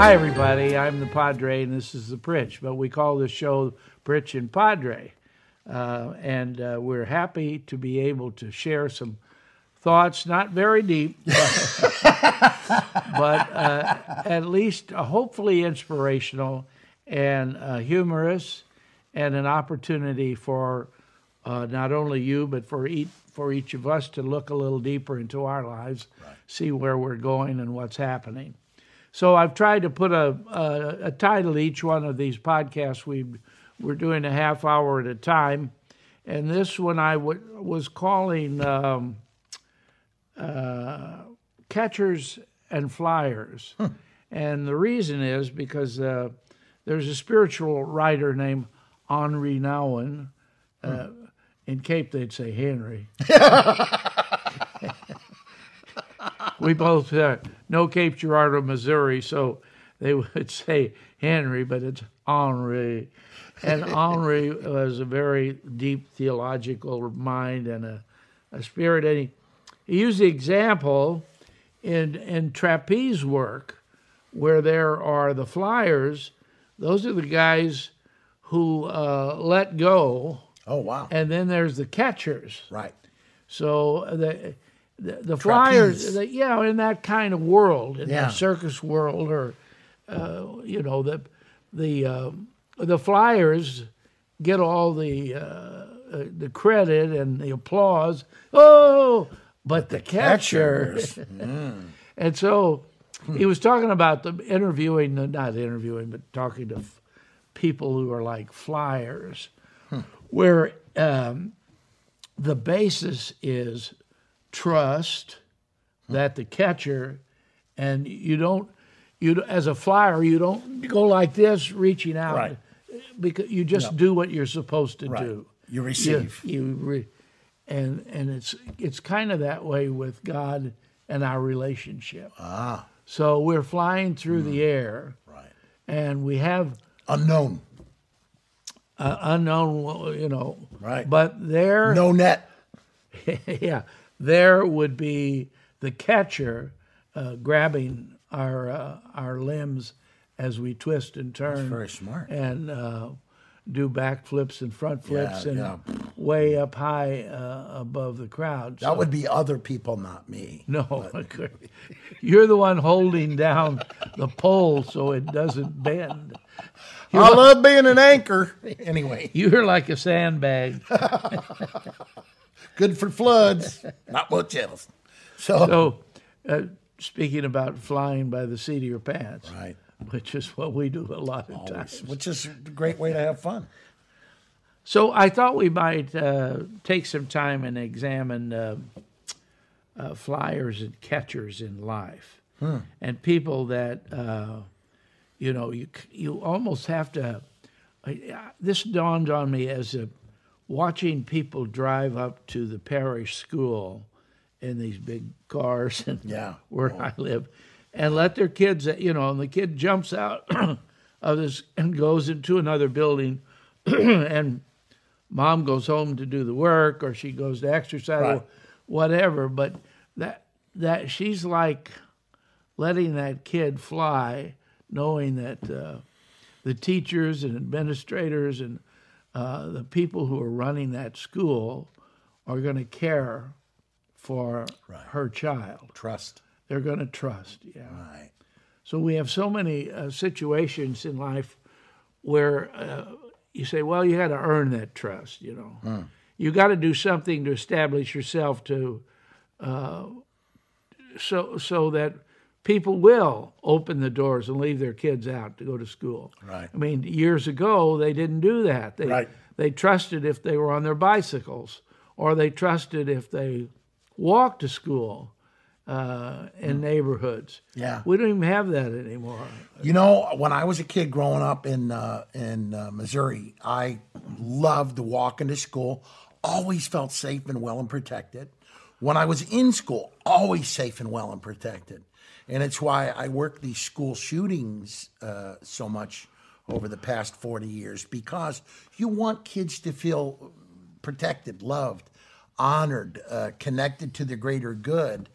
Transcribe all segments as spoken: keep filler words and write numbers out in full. Hi, everybody. I'm the Padre, and this is the Pritch, but we call this show Pritch and Padre. Uh, and uh, we're happy to be able to share some thoughts, not very deep, but, but uh, at least uh, hopefully inspirational and uh, humorous, and an opportunity for uh, not only you, but for each, for each of us to look a little deeper into our lives, right. See where we're going and what's happening. So I've tried to put a, a, a title each one of these podcasts. We, we're doing a half hour at a time. And this one I w- was calling um, uh, Catchers and Flyers. Hmm. And the reason is because uh, there's a spiritual writer named Henri Nouwen. Uh, hmm. In Cape, they'd say Henry. We both uh, know Cape Girardeau, Missouri, so they would say Henry, but it's Henri. And Henri was a very deep theological mind and a, a spirit. And he, he used the example in, in trapeze work where there are the flyers. Those are the guys who uh, let go. Oh, wow. And then there's the catchers. Right. So the... The, the flyers, the, yeah, in that kind of world, in yeah. that circus world, or uh, you know, the the uh, the flyers get all the uh, uh, the credit and the applause. Oh, but the, the catchers, catchers. Mm. And so he was talking about the interviewing, not interviewing, but talking to f- people who are like flyers, hmm. where um, the basis is. Trust that the catcher, and you don't, you as a flyer, you don't go like this, reaching out, right. because you just no. do what you're supposed to right. do. You receive, you, you re, and and it's it's kind of that way with God and our relationship. Ah, so we're flying through mm. the air, right? And we have unknown, uh, unknown, you know, right? But there, no net, yeah. There would be the catcher uh, grabbing our uh, our limbs as we twist and turn. That's very smart. And uh, do back flips and front flips yeah, and yeah. way up high uh, above the crowd. That so, would be other people, not me. No, but. You're the one holding down the pole so it doesn't bend. You're I like, love being an anchor. Anyway. You're like a sandbag. Good for floods, not much else. So, so uh, speaking about flying by the seat of your pants, right. which is what we do a lot of Always. times. Which is a great way to have fun. So I thought we might uh, take some time and examine uh, uh, flyers and catchers in life. Hmm. And people that, uh, you know, you, you almost have to... Uh, this dawned on me as a... watching people drive up to the parish school in these big cars and yeah. where oh. I live and let their kids, you know, and the kid jumps out of this and goes into another building and mom goes home to do the work or she goes to exercise right. or whatever. But that that she's like letting that kid fly, knowing that uh, the teachers and administrators and Uh, the people who are running that school are going to care for right. her child. Trust. They're going to trust, yeah. Right. So we have so many uh, situations in life where uh, you say, well, you had to earn that trust, you know. Hmm. You got to do something to establish yourself to, uh, so so that people will open the doors and leave their kids out to go to school. Right. I mean, years ago, they didn't do that. They, right. they trusted if they were on their bicycles, or they trusted if they walked to school uh, in mm. neighborhoods. Yeah. We don't even have that anymore. You know, when I was a kid growing up in, uh, in uh, Missouri, I loved walking to school, always felt safe and well and protected. When I was in school, always safe and well and protected. And it's why I work these school shootings uh, so much over the past forty years, because you want kids to feel protected, loved, honored, uh, connected to the greater good.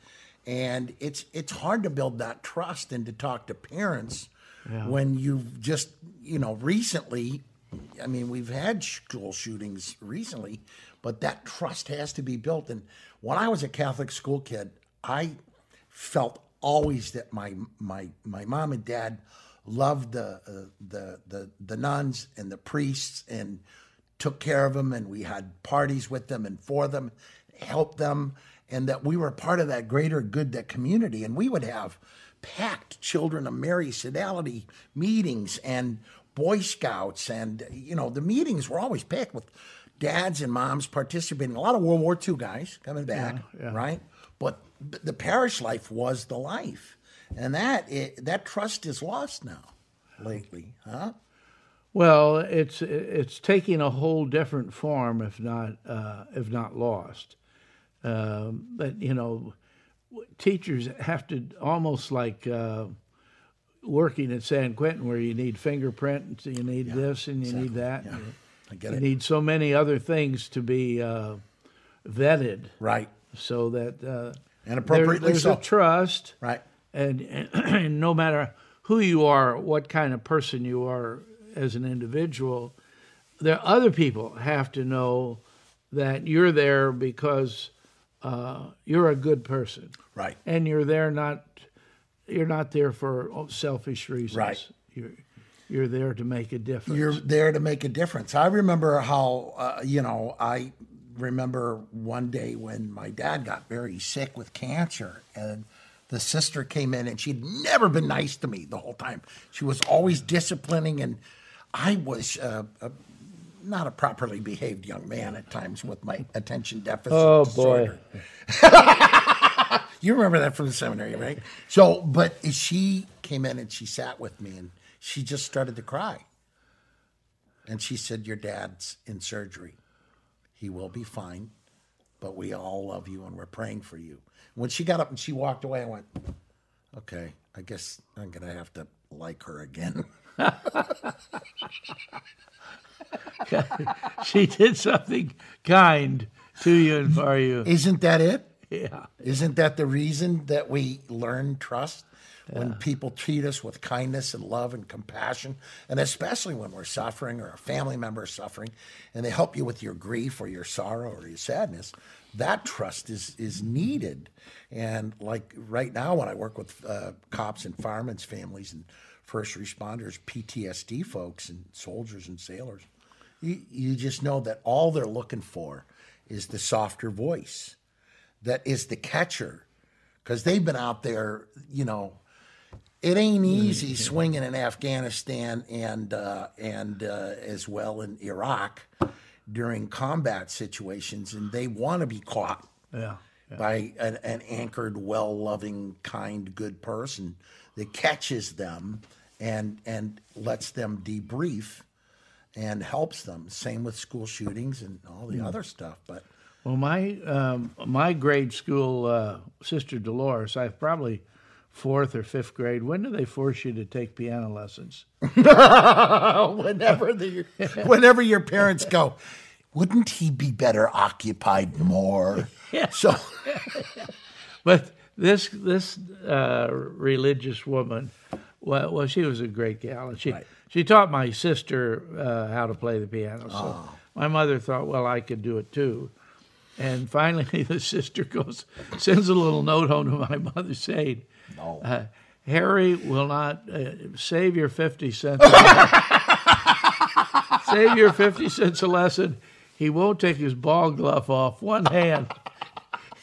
And it's it's hard to build that trust and to talk to parents yeah. when you've just, you know, recently, I mean, we've had school shootings recently, but that trust has to be built. And when I was a Catholic school kid, I felt always that my my my mom and dad loved the uh, the the the nuns and the priests and took care of them, and we had parties with them and for them, helped them, and that we were part of that greater good, that community. And we would have packed Children of Mary Sodality meetings and Boy Scouts, and, you know, the meetings were always packed with dads and moms participating. A lot of World War Two guys coming back, yeah, yeah. right? But the parish life was the life. And that it, that trust is lost now lately, huh? Well, it's it's taking a whole different form, if not uh, if not lost. Um, but, you know, teachers have to almost like uh, working at San Quentin, where you need fingerprint, you need yeah, this, and you exactly. need that. Yeah. I get you it. You need so many other things to be uh, vetted, right? So that uh, and appropriately there, there's so. a trust, right? And, and, and no matter who you are, what kind of person you are as an individual, there other people have to know that you're there because uh, you're a good person, right? And you're there not you're not there for oh, selfish reasons, right? You're you're there to make a difference. You're there to make a difference. I remember how uh, you know I remember one day when my dad got very sick with cancer, and the sister came in, and she'd never been nice to me the whole time. She was always disciplining, and I was uh, a, not a properly behaved young man at times with my attention deficit oh, disorder. Boy. You remember that from the seminary, right? So, but she came in, and she sat with me, and she just started to cry. And she said, "Your dad's in surgery. He will be fine. But we all love you, and we're praying for you." When she got up and she walked away, I went, "Okay, I guess I'm going to have to like her again." She did something kind to you and for you. Isn't that it? Yeah. Isn't that the reason that we learn trust? Yeah. When people treat us with kindness and love and compassion, and especially when we're suffering or a family member is suffering, and they help you with your grief or your sorrow or your sadness, that trust is is needed. And like right now, when I work with uh, cops and firemen's families and first responders, P T S D folks and soldiers and sailors, you, you just know that all they're looking for is the softer voice. That is the catcher, because they've been out there, you know. It ain't easy swinging in Afghanistan and uh, and uh, as well in Iraq during combat situations, and they want to be caught yeah, yeah. by an, an anchored, well-loving, kind, good person that catches them and and lets them debrief and helps them. Same with school shootings and all the mm. other stuff. But well, my um, my grade school uh, Sister Dolores, I've probably. Fourth or fifth grade, when do they force you to take piano lessons? whenever the, whenever your parents go, "Wouldn't he be better occupied more?" Yeah. So, but this this uh, religious woman, well, well, she was a great gal, and she right. she taught my sister uh, how to play the piano. So oh. my mother thought, well, I could do it too. And finally, the sister goes sends a little note home to my mother saying. No. Uh, Harry will not uh, save your fifty cents. Save your fifty cents a lesson. He won't take his ball glove off one hand.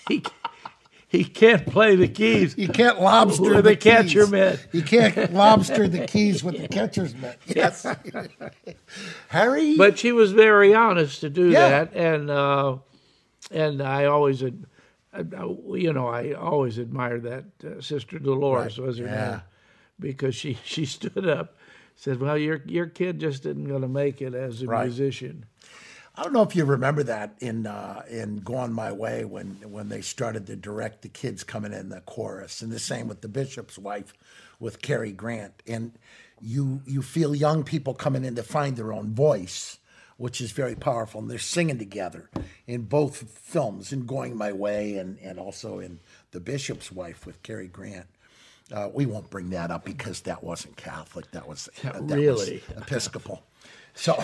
He he can't play the keys. He can't lobster the, the catcher mitt. He can't lobster the keys with the catcher's mitt. Yes. Harry. But she was very honest to do yeah. that, and uh, and I always had. You know, I always admired that uh, Sister Dolores right. was her yeah. name, because she, she stood up, said, "Well, your your kid just isn't going to make it as a right. musician." I don't know if you remember that in uh, in Going My Way when when they started to direct the kids coming in the chorus, and the same with The Bishop's Wife with Cary Grant, and you you feel young people coming in to find their own voice, which is very powerful, and they're singing together in both films, in Going My Way and, and also in The Bishop's Wife with Cary Grant. Uh, we won't bring that up because that wasn't Catholic. That was uh, that really was Episcopal. So,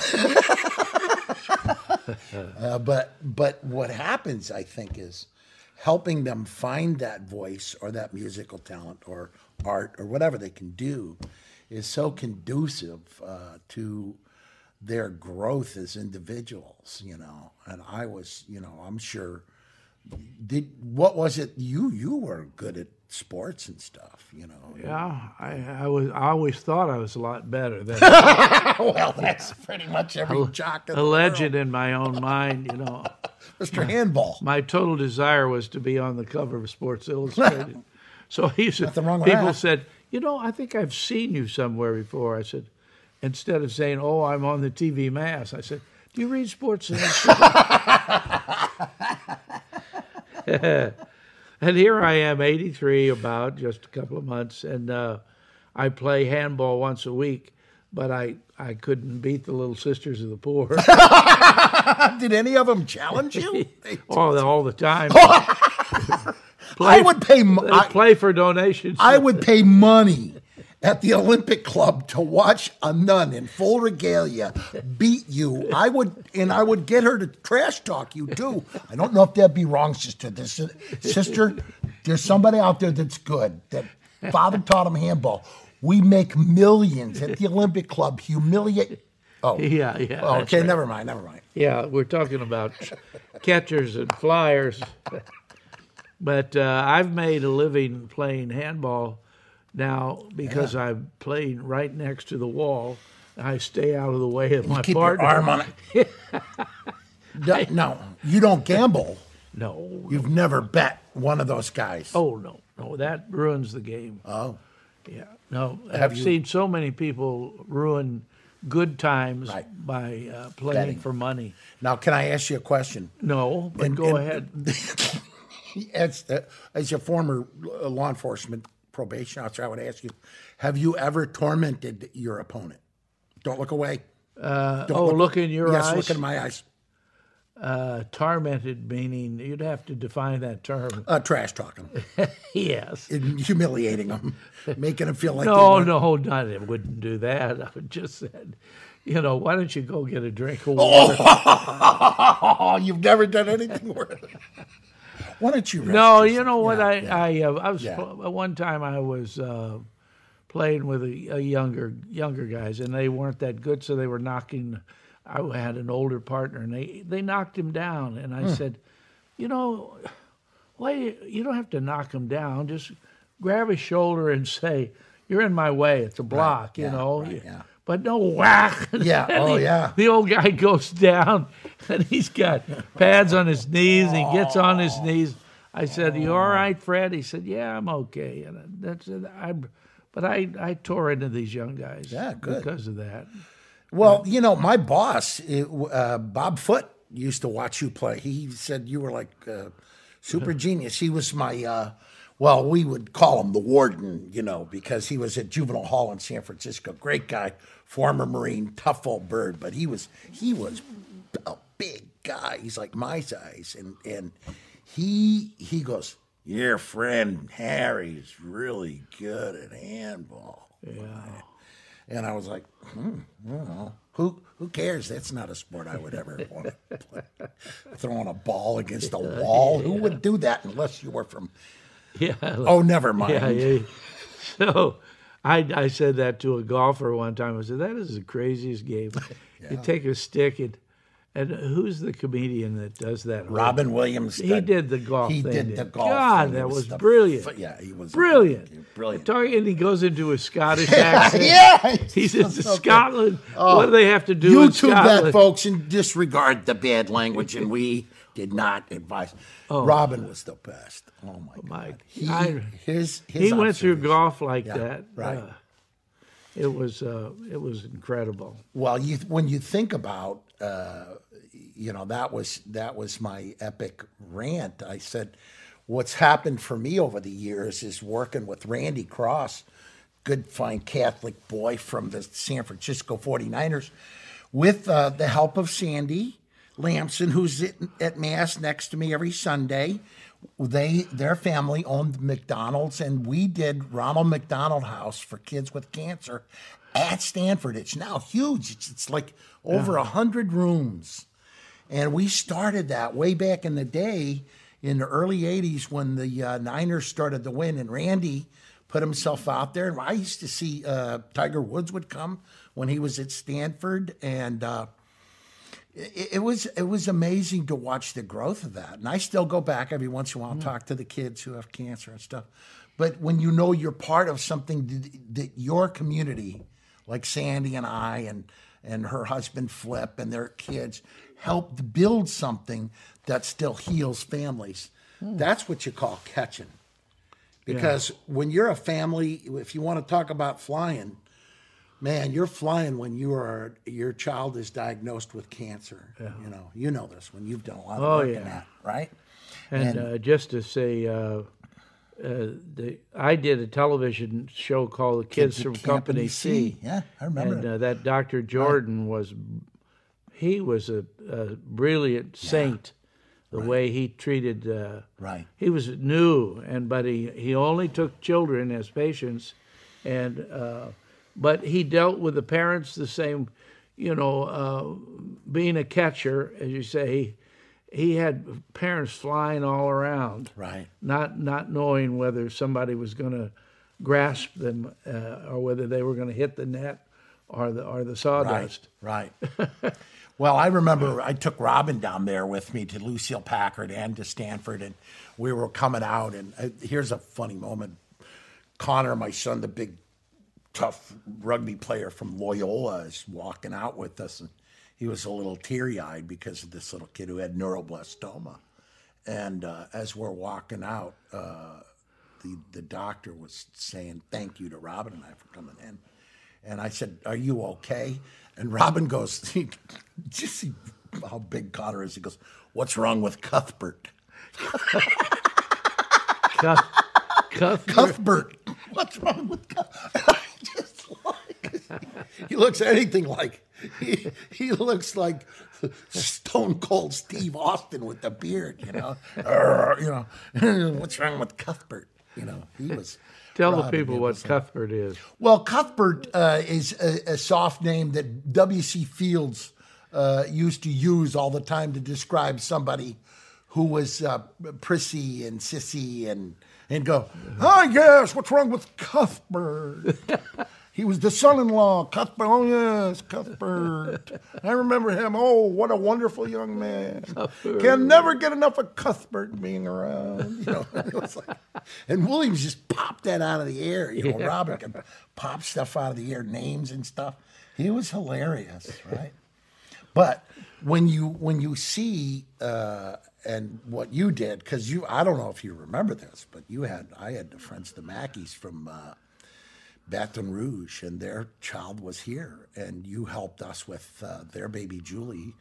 uh, but but what happens, I think, is helping them find that voice or that musical talent or art or whatever they can do is so conducive uh, to their growth as individuals, you know. And I was, you know, I'm sure. Did what was it? You you were good at sports and stuff, you know. Yeah, I, I was. I always thought I was a lot better than. Well, that's pretty much every jock in the world. A legend in my own mind, you know. Mister Handball. My total desire was to be on the cover of Sports Illustrated. So he said, people said, you know, I think I've seen you somewhere before. I said, instead of saying, oh, I'm on the T V Mass, I said, do you read Sports Illustrated? And here I am, eighty-three, about just a couple of months, and uh, I play handball once a week, but I, I couldn't beat the Little Sisters of the Poor. Did any of them challenge you? Oh, all the time. play, I would pay. I, play for donations. I would pay money at the Olympic Club to watch a nun in full regalia beat you. I would, and I would get her to trash talk you too. I don't know if that'd be wrong, sister. This, sister, there's somebody out there that's good. That father taught him handball. We make millions at the Olympic Club. Humiliate. Oh yeah, yeah. Oh, okay, right. never mind, never mind. Yeah, we're talking about catchers and flyers. But uh, I've made a living playing handball. Now, because yeah. I'm playing right next to the wall, I stay out of the way of you my keep partner. Keep your arm on it. no, no, you don't gamble. No. You've no. never bet one of those guys. Oh, no. No, that ruins the game. Oh. Yeah. No, Have I've you... seen so many people ruin good times right. by uh, playing Betting. for money. Now, can I ask you a question? No, but and, go and, ahead. as, uh, as a former law enforcement probation officer, I would ask you, have you ever tormented your opponent? Don't look away. Uh, Don't oh, look, look in your yes, eyes? Yes, look in my eyes. Uh, tormented meaning, you'd have to define that term. Uh, trash talking. Yes. And humiliating them, making them feel like No, no, not, I wouldn't do that. I would just said, you know, why don't you go get a drink of water? Oh, you've never done anything worse. Why don't you? No, yourself? you know what? Yeah, I yeah. I, uh, I was yeah. one time I was uh, playing with a, a younger younger guys, and they weren't that good, so they were knocking. I had an older partner, and they they knocked him down, and I hmm. said, you know, why you don't have to knock him down? Just grab his shoulder and say, "You're in my way. It's a block," right. you yeah, know. Right, yeah. But no whack. Yeah. Oh, he, yeah. The old guy goes down, and he's got pads on his knees. He gets on his knees. I said, "You all right, Fred?" He said, "Yeah, I'm okay." And that's I, but I I tore into these young guys. Yeah, good. Because of that. Well, yeah. you know, my boss, uh, Bob Foote, used to watch you play. He said you were like uh, super genius. He was my. Uh, Well, we would call him the warden, you know, because he was at Juvenile Hall in San Francisco. Great guy, former Marine, tough old bird. But he was he was a big guy. He's like my size, and and he he goes, "Your friend Harry's really good at handball." Yeah. And I was like, hmm, well, who who cares? That's not a sport I would ever want to play. Throwing a ball against a wall. Yeah. Who would do that unless you were from? Yeah. Oh, never mind. Yeah, yeah. So I, I said that to a golfer one time. I said, that is the craziest game. Yeah. You take a stick, and, and who's the comedian that does that? Robin Williams. He the, did the golf he thing. He did the golf God, thing. that was the, brilliant. Yeah, he was brilliant. A, brilliant. Talking, and he goes into a Scottish accent. Yeah. He's in so Scotland. Oh, what do they have to do YouTube in Scotland? That, folks, and disregard the bad language, and we... did not advise. Oh, Robin was the best. Oh, my, my God. He, I, his, his he went through golf like yeah, that. Right. Uh, it was uh, it was incredible. Well, you, when you think about, uh, you know, that was, that was my epic rant. I said, what's happened for me over the years is working with Randy Cross, good, fine Catholic boy from the San Francisco forty-niners, with uh, the help of Sandy Lampson, who's at Mass next to me every Sunday, They, their family owned McDonald's, and we did Ronald McDonald House for kids with cancer at Stanford. It's now huge. It's, it's like over a yeah. hundred rooms. And we started that way back in the day in the early eighties when the uh, Niners started to win, and Randy put himself out there. And I used to see uh, Tiger Woods would come when he was at Stanford, and uh, it, it was it was amazing to watch the growth of that. And I still go back every once in a while and mm. talk to the kids who have cancer and stuff. But when you know you're part of something that your community, like Sandy and I and and her husband Flip and their kids, helped build something that still heals families. Mm. That's what you call catching. Because yeah. when you're a family, if you want to talk about flying, man, you're flying when you are your child is diagnosed with cancer. Yeah. You know, you know this when you've done a lot of oh, work yeah. in that, right? And, and uh, just to say, uh, uh, the I did a television show called The Kids, Kids from Company C. C. Yeah, I remember. And uh, that Doctor Jordan right. was. He was a, a brilliant saint, yeah. the right. way he treated. Uh, right. He was new, and but he, he only took children as patients, and uh, but he dealt with the parents the same. You know, uh, being a catcher, as you say, he, he had parents flying all around, right? Not not knowing whether somebody was going to grasp them uh, or whether they were going to hit the net or the or the sawdust, right? right. Well, I remember I took Robin down there with me to Lucille Packard and to Stanford, and we were coming out, and uh, here's a funny moment. Connor, my son, the big, tough rugby player from Loyola, is walking out with us, and he was a little teary-eyed because of this little kid who had neuroblastoma. And uh, as we're walking out, uh, the, the doctor was saying thank you to Robin and I for coming in. And I said, "Are you okay?" And Robin goes, he, "Just see how big Connor is." He goes, "What's wrong with Cuthbert?" Cuth, Cuthbert. Cuthbert. What's wrong with Cuthbert? Just like, he looks anything like he, he looks like Stone Cold Steve Austin with the beard, you know. You know, what's wrong with Cuthbert? You know, he was. Tell Robin, the people what Cuthbert is. Well, Cuthbert uh, is a, a soft name that W C Fields uh, used to use all the time to describe somebody who was uh, prissy and sissy and, and go, "Oh, yes, what's wrong with Cuthbert? He was the son-in-law, Cuthbert. Oh, yes, Cuthbert. I remember him. Oh, what a wonderful young man. Cuthbert. Can never get enough of Cuthbert being around." You know, it was like, and Williams just popped that out of the air. You know, yeah. Robin can pop stuff out of the air, names and stuff. He was hilarious, right? But when you when you see uh, and what you did, because you I don't know if you remember this, but you had I had the friends, the Mackeys from. Uh, Baton Rouge, and their child was here, and you helped us with uh, their baby Julie,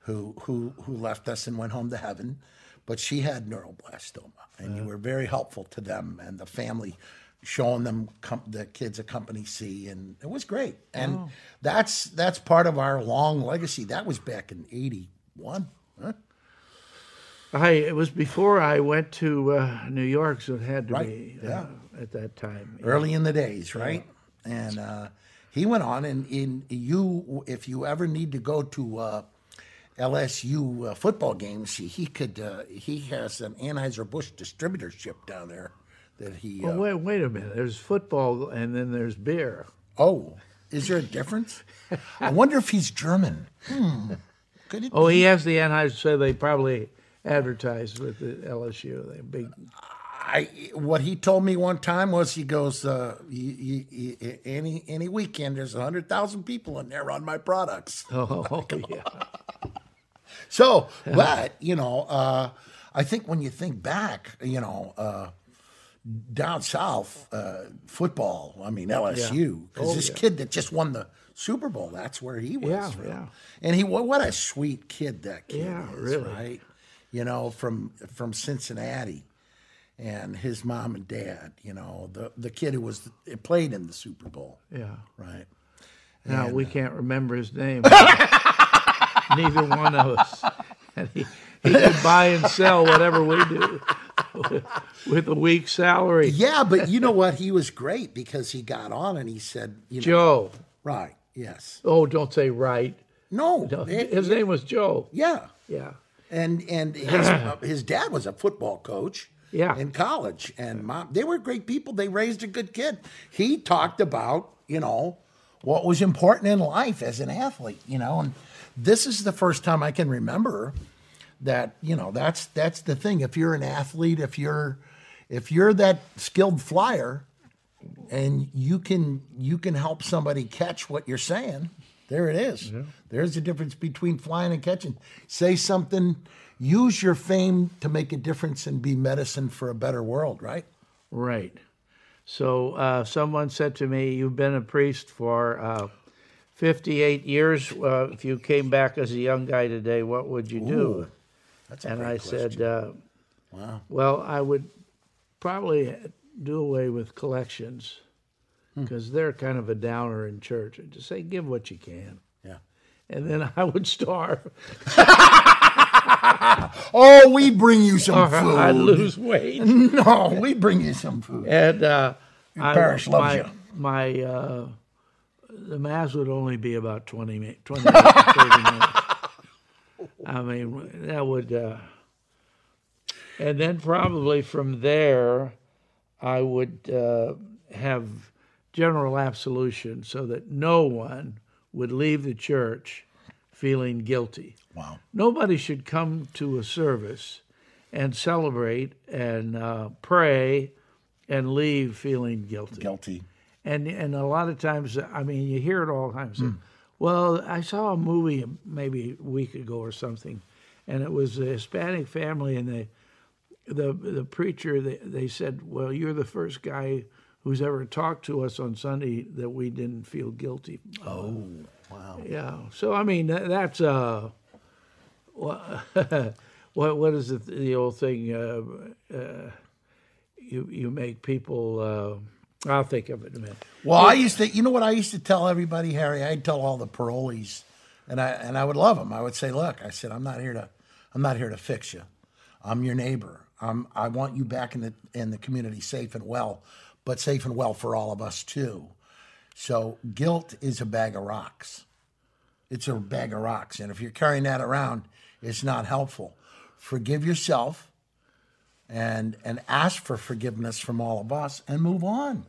who who who left us and went home to heaven, but she had neuroblastoma, and uh, you were very helpful to them and the family, showing them com- the kids a Company C, and it was great. And wow. that's that's part of our long legacy. That was back in eighty-one. Huh? I it was before I went to uh, New York, so it had to right. be. Uh, yeah. At that time, early yeah. in the days, right? Yeah. And uh, he went on, and in you, if you ever need to go to uh, L S U uh, football games, he, he could. Uh, he has an Anheuser-Busch distributorship down there that he. Oh, uh, wait, wait a minute. There's football, and then there's beer. Oh, is there a difference? I wonder if he's German. Hmm. Could it? Oh, be? He has the Anheuser. So they probably advertised with the L S U. The big. I, what he told me one time was he goes, uh, he, he, he, any any weekend there's one hundred thousand people in there on my products. Oh, yeah. So, but, you know, uh, I think when you think back, you know, uh, down south, uh, football, I mean, L S U, because yeah. oh, this yeah. kid that just won the Super Bowl, that's where he was. Yeah, really. yeah. And he, what a sweet kid that kid yeah, is, really. Right? You know, from from Cincinnati. And his mom and dad, you know, the, the kid who was played in the Super Bowl. Yeah. Right. Now, and, we uh, can't remember his name. Neither one of us. And he, he could buy and sell whatever we do. with a week's salary. Yeah, but you know what? He was great because he got on and he said, you know, Joe. Right, yes. Oh, don't say right. No. no it, his it, name was Joe. Yeah. Yeah. And and his, uh, his dad was a football coach yeah. in college. And mom, they were great people. They raised a good kid. He talked about, you know, what was important in life as an athlete, you know. And this is the first time I can remember that, you know, that's that's the thing. If you're an athlete, if you're if you're that skilled flyer and you can you can help somebody catch what you're saying, there it is. Yeah. There's the difference between flying and catching. Say something, use your fame to make a difference and be medicine for a better world, right? Right. So uh, someone said to me, you've been a priest for uh, fifty-eight years. Uh, if you came back as a young guy today, what would you do? Ooh, that's a and I question. said, uh, wow. well, I would probably do away with collections, because they're kind of a downer in church. I just say, give what you can. Yeah. And then I would starve. Oh, we bring you some or food. I'd lose weight. No, we bring you some food. And uh, Your parish I, loves my, you. My, uh, the mass would only be about twenty, twenty minutes, thirty minutes. I mean, that would, uh, and then probably from there, I would uh, have general absolution so that no one would leave the church feeling guilty. Wow. Nobody should come to a service and celebrate and uh, pray and leave feeling guilty. Guilty. And and a lot of times, I mean, you hear it all the time. So, mm. Well, I saw a movie maybe a week ago or something, and it was a Hispanic family, and they, the, the preacher, they, they said, well, you're the first guy who's ever talked to us on Sunday that we didn't feel guilty. Oh, wow. Yeah. So, I mean, that, that's, uh, what, what is it, the old thing, uh, uh, you you make people, uh, I'll think of it in a minute. Well, I used to, you know what I used to tell everybody, Harry? I'd tell all the parolees, and I and I would love them. I would say, look, I said, I'm not here to, I'm not here to fix you. I'm your neighbor. I'm, I want you back in the in the community safe and well, but safe and well for all of us too. So guilt is a bag of rocks. It's a bag of rocks. And if you're carrying that around, it's not helpful. Forgive yourself and and ask for forgiveness from all of us and move on.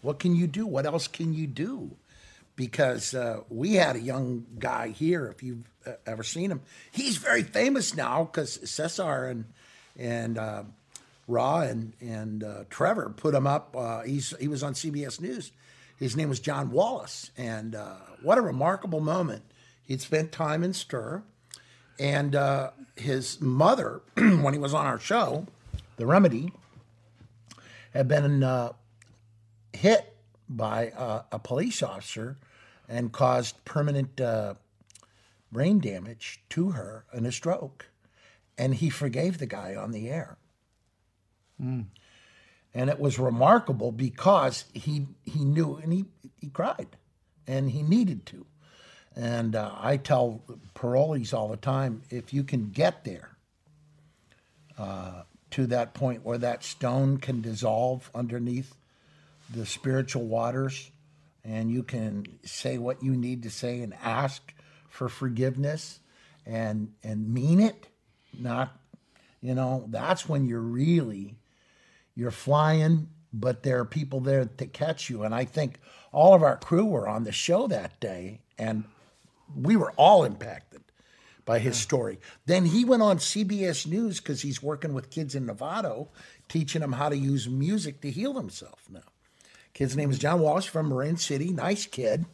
What can you do? What else can you do? Because uh, we had a young guy here, if you've uh, ever seen him. He's very famous now because Cesar and... and uh, Raw and and uh, Trevor put him up. Uh, he's he was on C B S News. His name was John Wallace, and uh, what a remarkable moment! He'd spent time in S T R, and uh, his mother, when he was on our show, The Remedy, had been uh, hit by uh, a police officer and caused permanent uh, brain damage to her and a stroke, and he forgave the guy on the air. Mm. And it was remarkable because he he knew and he, he cried and he needed to. And uh, I tell parolees all the time, if you can get there uh, to that point where that stone can dissolve underneath the spiritual waters and you can say what you need to say and ask for forgiveness and and mean it, not, you know, that's when you're really... You're flying, but there are people there to catch you. And I think all of our crew were on the show that day, and we were all impacted by his story. Then he went on C B S News because he's working with kids in Novato, teaching them how to use music to heal themselves now. Kid's name is John Wallace from Marin City, nice kid.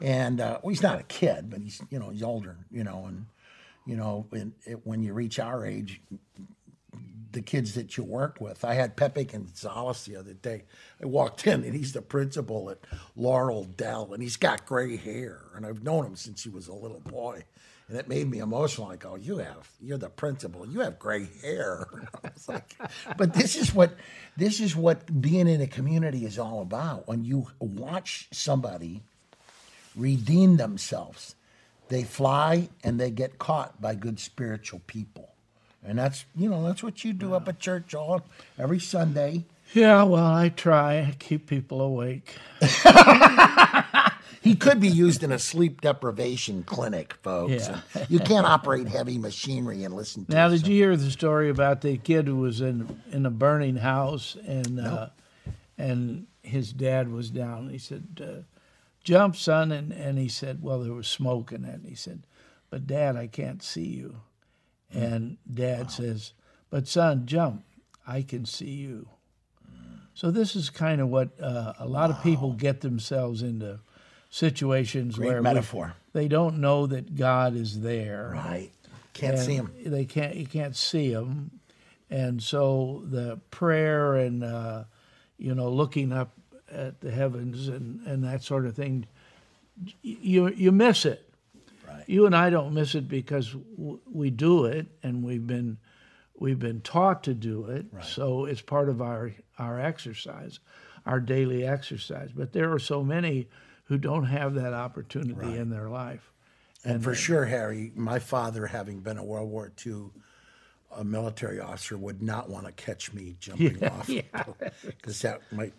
And uh, well, he's not a kid, but he's, you know, he's older, you know. And, you know, and it, when you reach our age... the kids that you work with. I had Pepe Gonzalez the other day. I walked in and he's the principal at Laurel Dell and he's got gray hair and I've known him since he was a little boy and it made me emotional. I go, you have, you're the principal, you have gray hair. I was like, but this is what, this is what being in a community is all about. When you watch somebody redeem themselves, they fly and they get caught by good spiritual people. And that's, you know, that's what you do yeah. up at church all every Sunday. Yeah, well, I try to keep people awake. He could be used in a sleep deprivation clinic, folks. Yeah. You can't operate heavy machinery and listen to Now, did something. You hear the story about the kid who was in in a burning house and nope. uh, and his dad was down? He said, uh, jump, son. And, and he said, well, there was smoke in it. And he said, but, Dad, I can't see you. And Dad wow. says, but, son, jump. I can see you. Mm. So this is kind of what uh, a lot wow. of people get themselves into. Situations Great where metaphor. We, they don't know that God is there. Right. Can't see him. They can't, you can't see him. And so the prayer and, uh, you know, looking up at the heavens and, and that sort of thing, you you miss it. Right. You and I don't miss it because w- we do it and we've been we've been taught to do it. Right. So it's part of our, our exercise, our daily exercise. But there are so many who don't have that opportunity right. in their life. And, and for they, sure, Harry, my father, having been a World War Two a military officer, would not want to catch me jumping yeah, off because yeah. that might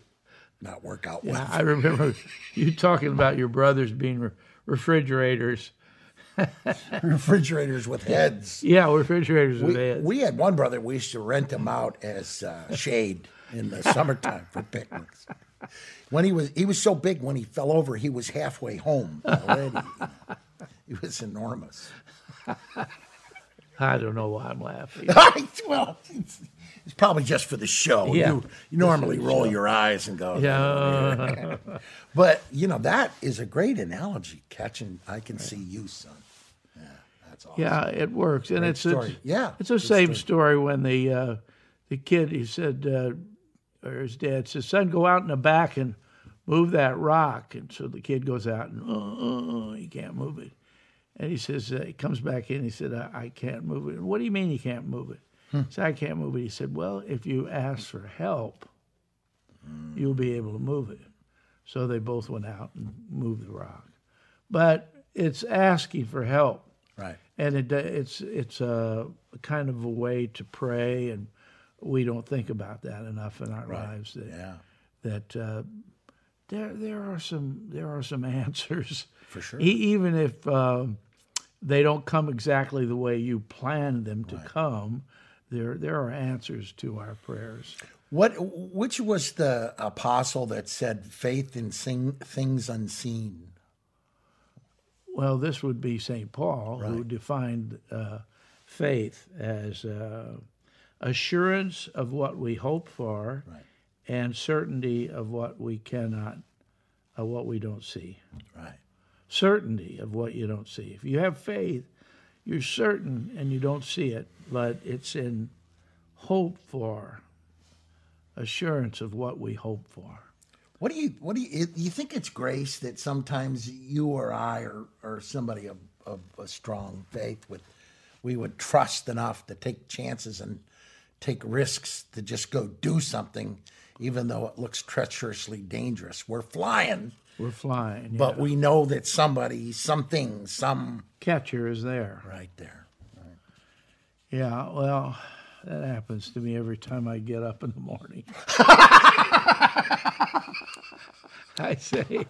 not work out yeah, well. I remember you talking about your brothers being re- refrigerators. Refrigerators with heads. Yeah, refrigerators we, with heads. We had one brother, we used to rent him out as uh, shade in the summertime for picnics. When he was he was so big when he fell over, he was halfway home already. He was enormous. I don't know why I'm laughing. Well, it's, it's probably just for the show. Yeah. You, you normally roll show. Your eyes and go. Yeah. But, you know, that is a great analogy, catching, I can right. see you, son. Yeah, that's awesome. Yeah, it works. And great it's story. It's, yeah, it's the same story. story when the, uh, the kid, he said... Uh, or his dad says, son, go out in the back and move that rock. And so the kid goes out and, uh, uh, uh, he can't move it. And he says, uh, he comes back in, he said, I, I can't move it. And what do you mean you can't move it? Hmm. He said, I can't move it. He said, well, if you ask for help, hmm. you'll be able to move it. So they both went out and moved the rock. But it's asking for help. Right. And it, it's, it's a kind of a way to pray and, we don't think about that enough in our right. lives. That, yeah. that uh, there there are some there are some answers for sure. E- even if uh, they don't come exactly the way you planned them to right. come, there there are answers to our prayers. What which was the apostle that said faith in sing, things unseen? Well, this would be Saint Paul, right. who defined uh, faith as. Uh, Assurance of what we hope for, right. and certainty of what we cannot, of what we don't see. Right. Certainty of what you don't see. If you have faith, you're certain and you don't see it, but it's in hope for, assurance of what we hope for. What do you? What do you? You think it's grace that sometimes you or I or or somebody of, of a strong faith would, we would trust enough to take chances and. Take risks to just go do something, even though it looks treacherously dangerous. We're flying. We're flying. But yeah. we know that somebody, something, some... catcher is there. Right there. Right. Yeah, well, that happens to me every time I get up in the morning. I say...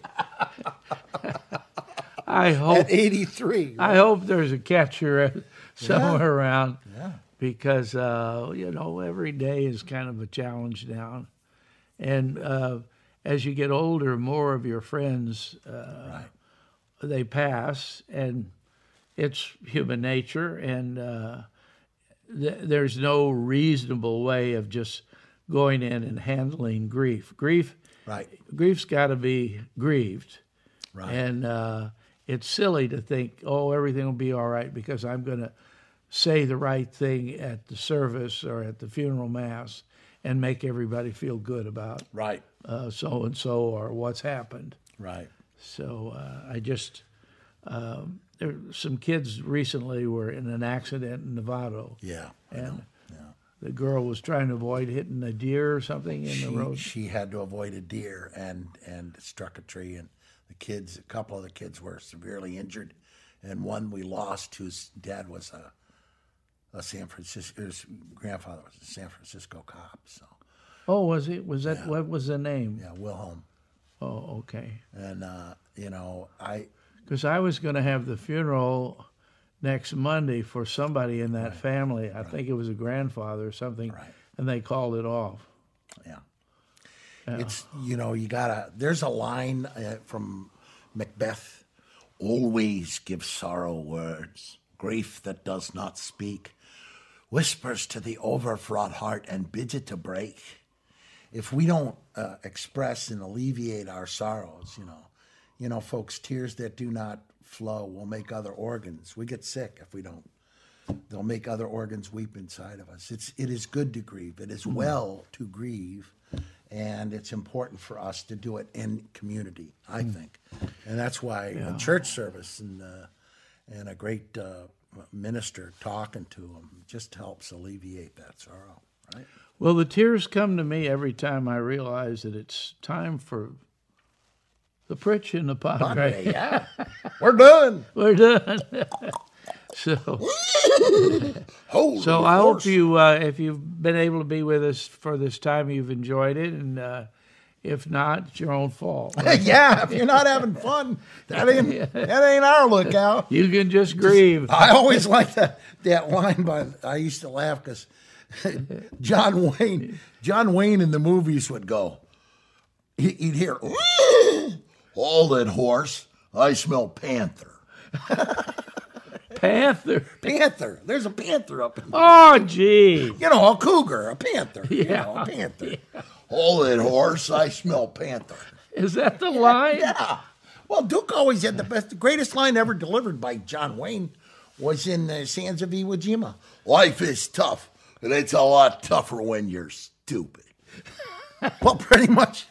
I hope... At eighty-three. Right? I hope there's a catcher somewhere yeah. around. Yeah. Because, uh, you know, every day is kind of a challenge now. And uh, as you get older, more of your friends, uh, right. they pass. And it's human nature. And uh, th- there's no reasonable way of just going in and handling grief. Grief, right. Grief's got to be grieved. Right. And uh, it's silly to think, oh, everything will be all right because I'm going to say the right thing at the service or at the funeral mass and make everybody feel good about right uh, so-and-so or what's happened. Right. So uh, I just, um, there, some kids recently were in an accident in Novato. Yeah, and yeah. the girl was trying to avoid hitting a deer or something in she, the road. She had to avoid a deer and, and struck a tree, and the kids, a couple of the kids were severely injured, and one we lost whose dad was a a San Francisco. His grandfather was a San Francisco cop. So. Oh, was he? Was that yeah. what was the name? Yeah, Wilhelm. Oh, okay. And uh, you know, I because I was going to have the funeral next Monday for somebody in that right. family. I right. think it was a grandfather or something, right. and they called it off. Yeah. yeah, it's you know you gotta. There's a line uh, from Macbeth: "Always give sorrow words. Grief that does not speak whispers to the overfraught heart and bids it to break." If we don't uh, express and alleviate our sorrows, you know, you know, folks, tears that do not flow will make other organs. We get sick if we don't. They'll make other organs weep inside of us. It's it is good to grieve. It is well to grieve, and it's important for us to do it in community, I think, and that's why yeah. a church service and uh, and a great uh, minister talking to them just helps alleviate that sorrow, right? Well, the tears come to me every time I realize that it's time for the Pritch and the Padre. Padre yeah. We're done. We're done. so Holy so I horse. hope you, uh, if you've been able to be with us for this time, you've enjoyed it. And uh, if not, it's your own fault. Right? yeah, if you're not having fun, that ain't, yeah. that ain't our lookout. You can just grieve. I always like that, that line, but I used to laugh because... John Wayne, John Wayne in the movies would go, he'd hear, "Hold it, horse, I smell panther." Panther? Panther. There's a panther up in there. Oh, gee. You know, a cougar, a panther. Yeah. You know, a panther. Yeah. "Hold it, horse, I smell panther." Is that the line? Yeah. Well, Duke always had the best, the greatest line ever delivered by John Wayne was in the Sands of Iwo Jima. "Life is tough. But it's a lot tougher when you're stupid." Well, pretty much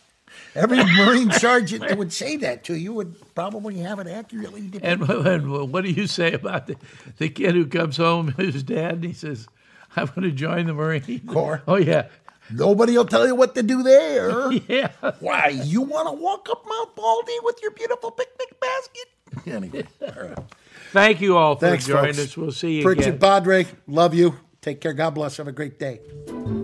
every Marine sergeant that would say that to you would probably have it accurately depicted. And, and what do you say about the, the kid who comes home, his dad, and he says, "I'm going to join the Marine Corps." Oh, yeah. Nobody will tell you what to do there. Yeah. Why, you want to walk up Mount Baldy with your beautiful picnic basket? Anyway, all right. Thank you all for Thanks, joining folks. us. We'll see you Pritch again. Pritch and Padre, love you. Take care. God bless. Have a great day.